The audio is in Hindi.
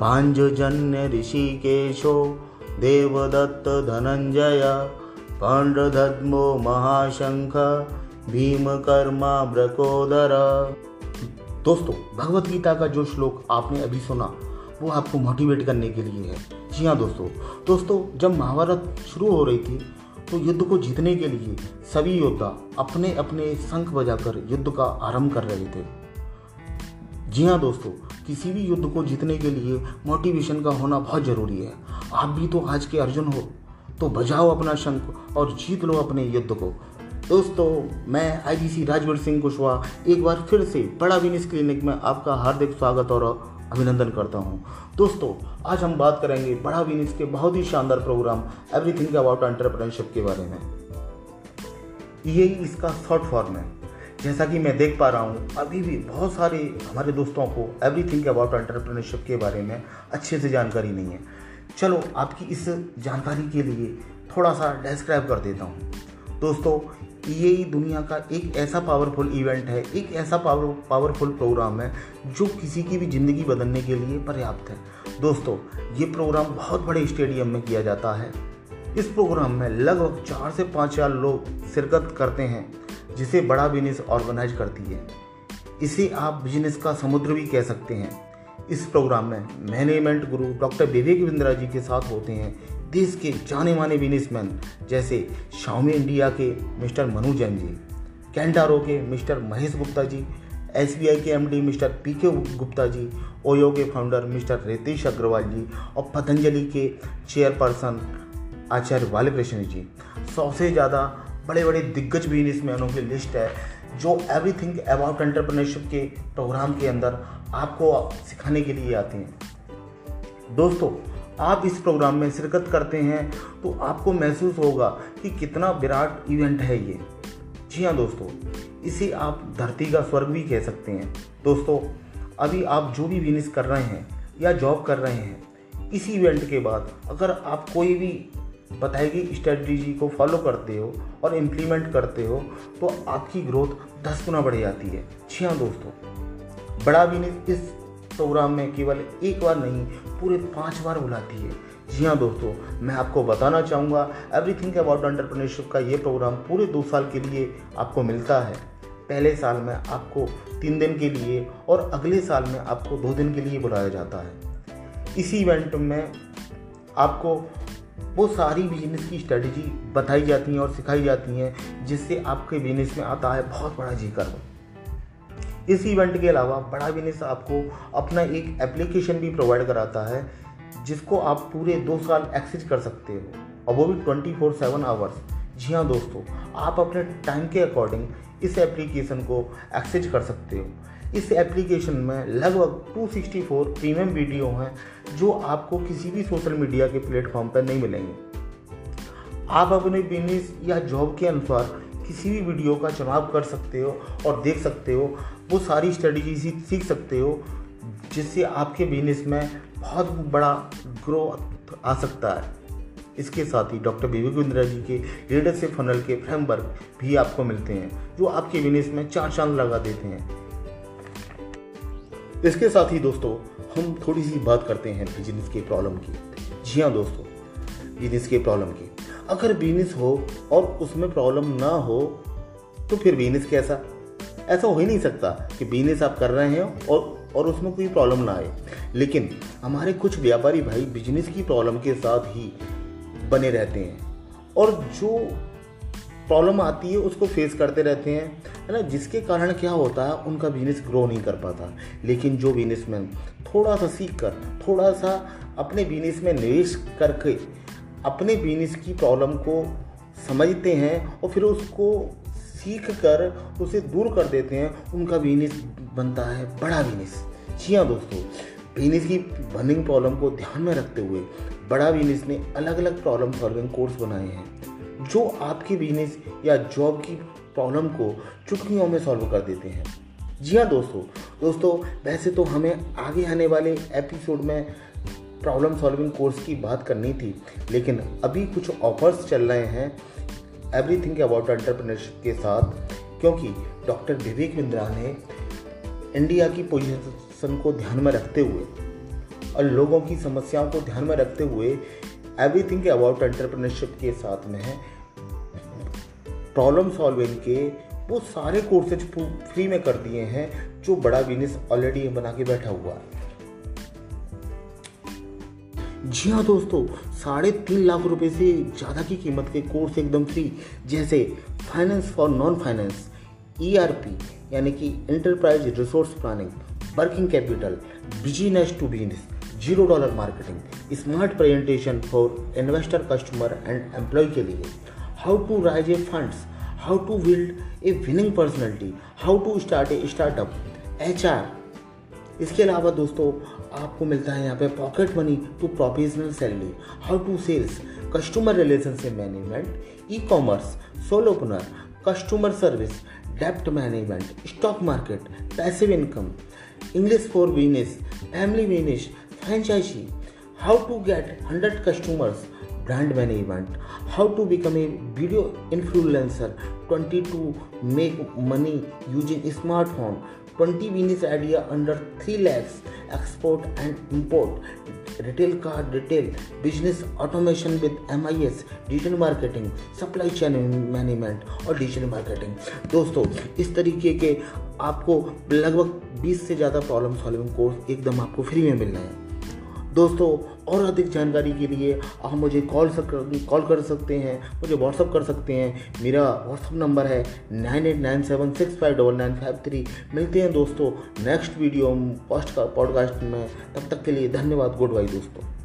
पांजुजन्य ऋषिकेशो देवदत्त धनंजय पांडुधत्मो महाशंख भीमकर्मा ब्रकोदर। दोस्तों, भगवत गीता का जो श्लोक आपने अभी सुना वो आपको मोटिवेट करने के लिए है। जी हाँ दोस्तों, जब महाभारत शुरू हो रही थी तो युद्ध को जीतने के लिए सभी योद्धा अपने अपने शंख बजाकर युद्ध का आरंभ कर रहे थे। जी हाँ दोस्तों, किसी भी युद्ध को जीतने के लिए मोटिवेशन का होना बहुत ज़रूरी है। आप भी तो आज के अर्जुन हो, तो बजाओ अपना शंख और जीत लो अपने युद्ध को। दोस्तों, मैं IGC राजवीर सिंह कुशवाहा एक बार फिर से बड़ा बिजनेस क्लिनिक में आपका हार्दिक स्वागत और अभिनंदन करता हूं। दोस्तों, आज हम बात करेंगे बड़ा बिजनेस के बहुत ही शानदार प्रोग्राम एवरीथिंग अबाउट एंटरप्रेन्योरशिप के बारे में। यही इसका शॉर्ट फॉर्म है। जैसा कि मैं देख पा रहा हूं, अभी भी बहुत सारे हमारे दोस्तों को एवरीथिंग अबाउट एंटरप्रेन्योरशिप के बारे में अच्छे से जानकारी नहीं है। चलो, आपकी इस जानकारी के लिए थोड़ा सा डिस्क्राइब कर देता हूं। दोस्तों, यही दुनिया का एक ऐसा पावरफुल इवेंट है, एक ऐसा पावरफुल प्रोग्राम है जो किसी की भी ज़िंदगी बदलने के लिए पर्याप्त है। दोस्तों, ये प्रोग्राम बहुत बड़े स्टेडियम में किया जाता है। इस प्रोग्राम में लगभग 4 से 5 हज़ार लोग शिरकत करते हैं, जिसे बड़ा बिजनेस ऑर्गेनाइज करती है। इसे आप बिजनेस का समुद्र भी कह सकते हैं। इस प्रोग्राम में मैनेजमेंट गुरु डॉक्टर विवेक बिंद्रा जी के साथ होते हैं देश के जाने माने बिजनेसमैन जैसे शाओमी इंडिया के मिस्टर मनु जैन जी, कैंटारो के मिस्टर महेश गुप्ता जी, SBI के MD mister PK Gupta ji, OYO के फाउंडर मिस्टर रितेश अग्रवाल जी और पतंजलि के चेयरपर्सन आचार्य बालकृष्ण जी। 100 से ज़्यादा बड़े बड़े दिग्गज बिजनेसमैनों की लिस्ट है जो एवरीथिंग अबाउट एंटरप्रेन्योरशिप के प्रोग्राम के अंदर आपको सिखाने के लिए आते हैं। दोस्तों, आप इस प्रोग्राम में शिरकत करते हैं तो आपको महसूस होगा कि कितना विराट इवेंट है ये। जी हाँ दोस्तों, इसे आप धरती का स्वर्ग भी कह सकते हैं। दोस्तों, अभी आप जो भी बिजनेस कर रहे हैं या जॉब कर रहे हैं, इस इवेंट के बाद अगर आप कोई भी बताई गई स्ट्रेटजी को फॉलो करते हो और इम्प्लीमेंट करते हो तो आपकी ग्रोथ 10 गुना बढ़ जाती है। जी हाँ दोस्तों, बड़ा बिजनेस इस प्रोग्राम में केवल एक बार नहीं पूरे 5 बार बुलाती है। जी हाँ दोस्तों, मैं आपको बताना चाहूँगा एवरीथिंग अबाउट एंटरप्रेन्योरशिप का ये प्रोग्राम पूरे 2 साल के लिए आपको मिलता है। पहले साल में आपको 3 दिन के लिए और अगले साल में आपको 2 दिन के लिए बुलाया जाता है। इसी इवेंट में आपको वो सारी बिजनेस की स्ट्रेटजी बताई जाती हैं और सिखाई जाती हैं जिससे आपके बिजनेस में आता है बहुत बड़ा जीकर। इस इवेंट के अलावा बड़ा बिजनेस आपको अपना एक एप्लीकेशन भी प्रोवाइड कराता है जिसको आप पूरे 2 साल एक्सेस कर सकते हो, और वो भी 24/7 आवर्स। जी हाँ दोस्तों, आप अपने टाइम के अकॉर्डिंग इस एप्लीकेशन को एक्सेस कर सकते हो। इस एप्लीकेशन में लगभग 264 प्रीमियम वीडियो हैं जो आपको किसी भी सोशल मीडिया के प्लेटफॉर्म पर नहीं मिलेंगे। आप अपने बिजनेस या जॉब के अनुसार किसी भी वीडियो का चुनाव कर सकते हो और देख सकते हो, वो सारी स्ट्रेटजी सीख सकते हो जिससे आपके बिजनेस में बहुत बड़ा ग्रोथ आ सकता है। इसके साथ ही डॉक्टर विवेक बिंद्रा जी के लीडरशिप फनल के फ्रेमवर्क भी आपको मिलते हैं जो आपके बिजनेस में 4 चांद लगा देते हैं। इसके साथ ही दोस्तों, हम थोड़ी सी बात करते हैं बिजनेस के प्रॉब्लम की। जी हाँ दोस्तों, बिजनेस के प्रॉब्लम की। अगर बिजनेस हो और उसमें प्रॉब्लम ना हो तो फिर बिजनेस कैसा? ऐसा हो ही नहीं सकता कि बिजनेस आप कर रहे हैं और उसमें कोई प्रॉब्लम ना आए। लेकिन हमारे कुछ व्यापारी भाई बिजनेस की प्रॉब्लम के साथ ही बने रहते हैं और जो प्रॉब्लम आती है उसको फेस करते रहते हैं, है ना, जिसके कारण क्या होता है उनका बिजनेस ग्रो नहीं कर पाता। लेकिन जो बिजनेसमैन थोड़ा सा सीख कर, थोड़ा सा अपने बिजनेस में निवेश करके अपने बिजनेस की प्रॉब्लम को समझते हैं और फिर उसको सीख कर उसे दूर कर देते हैं, उनका बिजनेस बनता है बड़ा बिजनेस। जी हाँ दोस्तों, बिजनेस की बर्निंग प्रॉब्लम को ध्यान में रखते हुए बड़ा बिजनेस ने अलग अलग प्रॉब्लम सॉल्विंग कोर्स बनाए हैं जो आपके बिजनेस या जॉब की प्रॉब्लम को चुटकियों में सॉल्व कर देते हैं। जी हाँ दोस्तों, वैसे तो हमें आगे आने वाले एपिसोड में प्रॉब्लम सॉल्विंग कोर्स की बात करनी थी, लेकिन अभी कुछ ऑफर्स चल रहे हैं एवरीथिंग अबाउट एंटरप्रेन्योरशिप के साथ, क्योंकि डॉक्टर विवेक बिंद्रा ने इंडिया की पोजीशन को ध्यान में रखते हुए और लोगों की समस्याओं को ध्यान में रखते हुए एवरीथिंग अबाउट एंटरप्रेन्योरशिप के साथ में प्रॉब्लम सॉल्विंग के वो सारे कोर्सेज फ्री में कर दिए हैं जो बड़ा बिजनेस ऑलरेडी बना के बैठा हुआ है। जी हाँ दोस्तों, 3.5 लाख रुपए से ज़्यादा की कीमत के कोर्स एकदम फ्री, जैसे finance for non finance, ERP यानी कि enterprise resource planning, working capital, business to business, $0 marketing, smart presentation for investor, customer and employ के लिए, how to raise a funds, how to build a winning personality, how to start a startup, HR। इसके अलावा दोस्तों आपको मिलता है यहाँ पे pocket money to professional salary, how to sales, customer relationship management, e-commerce, solopreneur, customer service, debt management, stock market, passive income, English for business, family business, franchisee, how to get 100 customers, brand management, how to become a video influencer, 20 to make money using smartphone, 20 business idea under 3 lakhs, export and import, retail card, retail business automation with MIS, digital marketing, supply chain management और डिजिटल मार्केटिंग। दोस्तों इस तरीके के आपको लगभग 20 से ज़्यादा प्रॉब्लम सॉल्विंग कोर्स एकदम आपको फ्री में मिल रहे हैं। दोस्तों और अधिक जानकारी के लिए आप मुझे कॉल कर सकते हैं, मुझे व्हाट्सअप कर सकते हैं। मेरा व्हाट्सअप नंबर है 9897659953। मिलते हैं दोस्तों नेक्स्ट वीडियो पॉडकास्ट में, तब तक के लिए धन्यवाद। गुड बाय दोस्तों।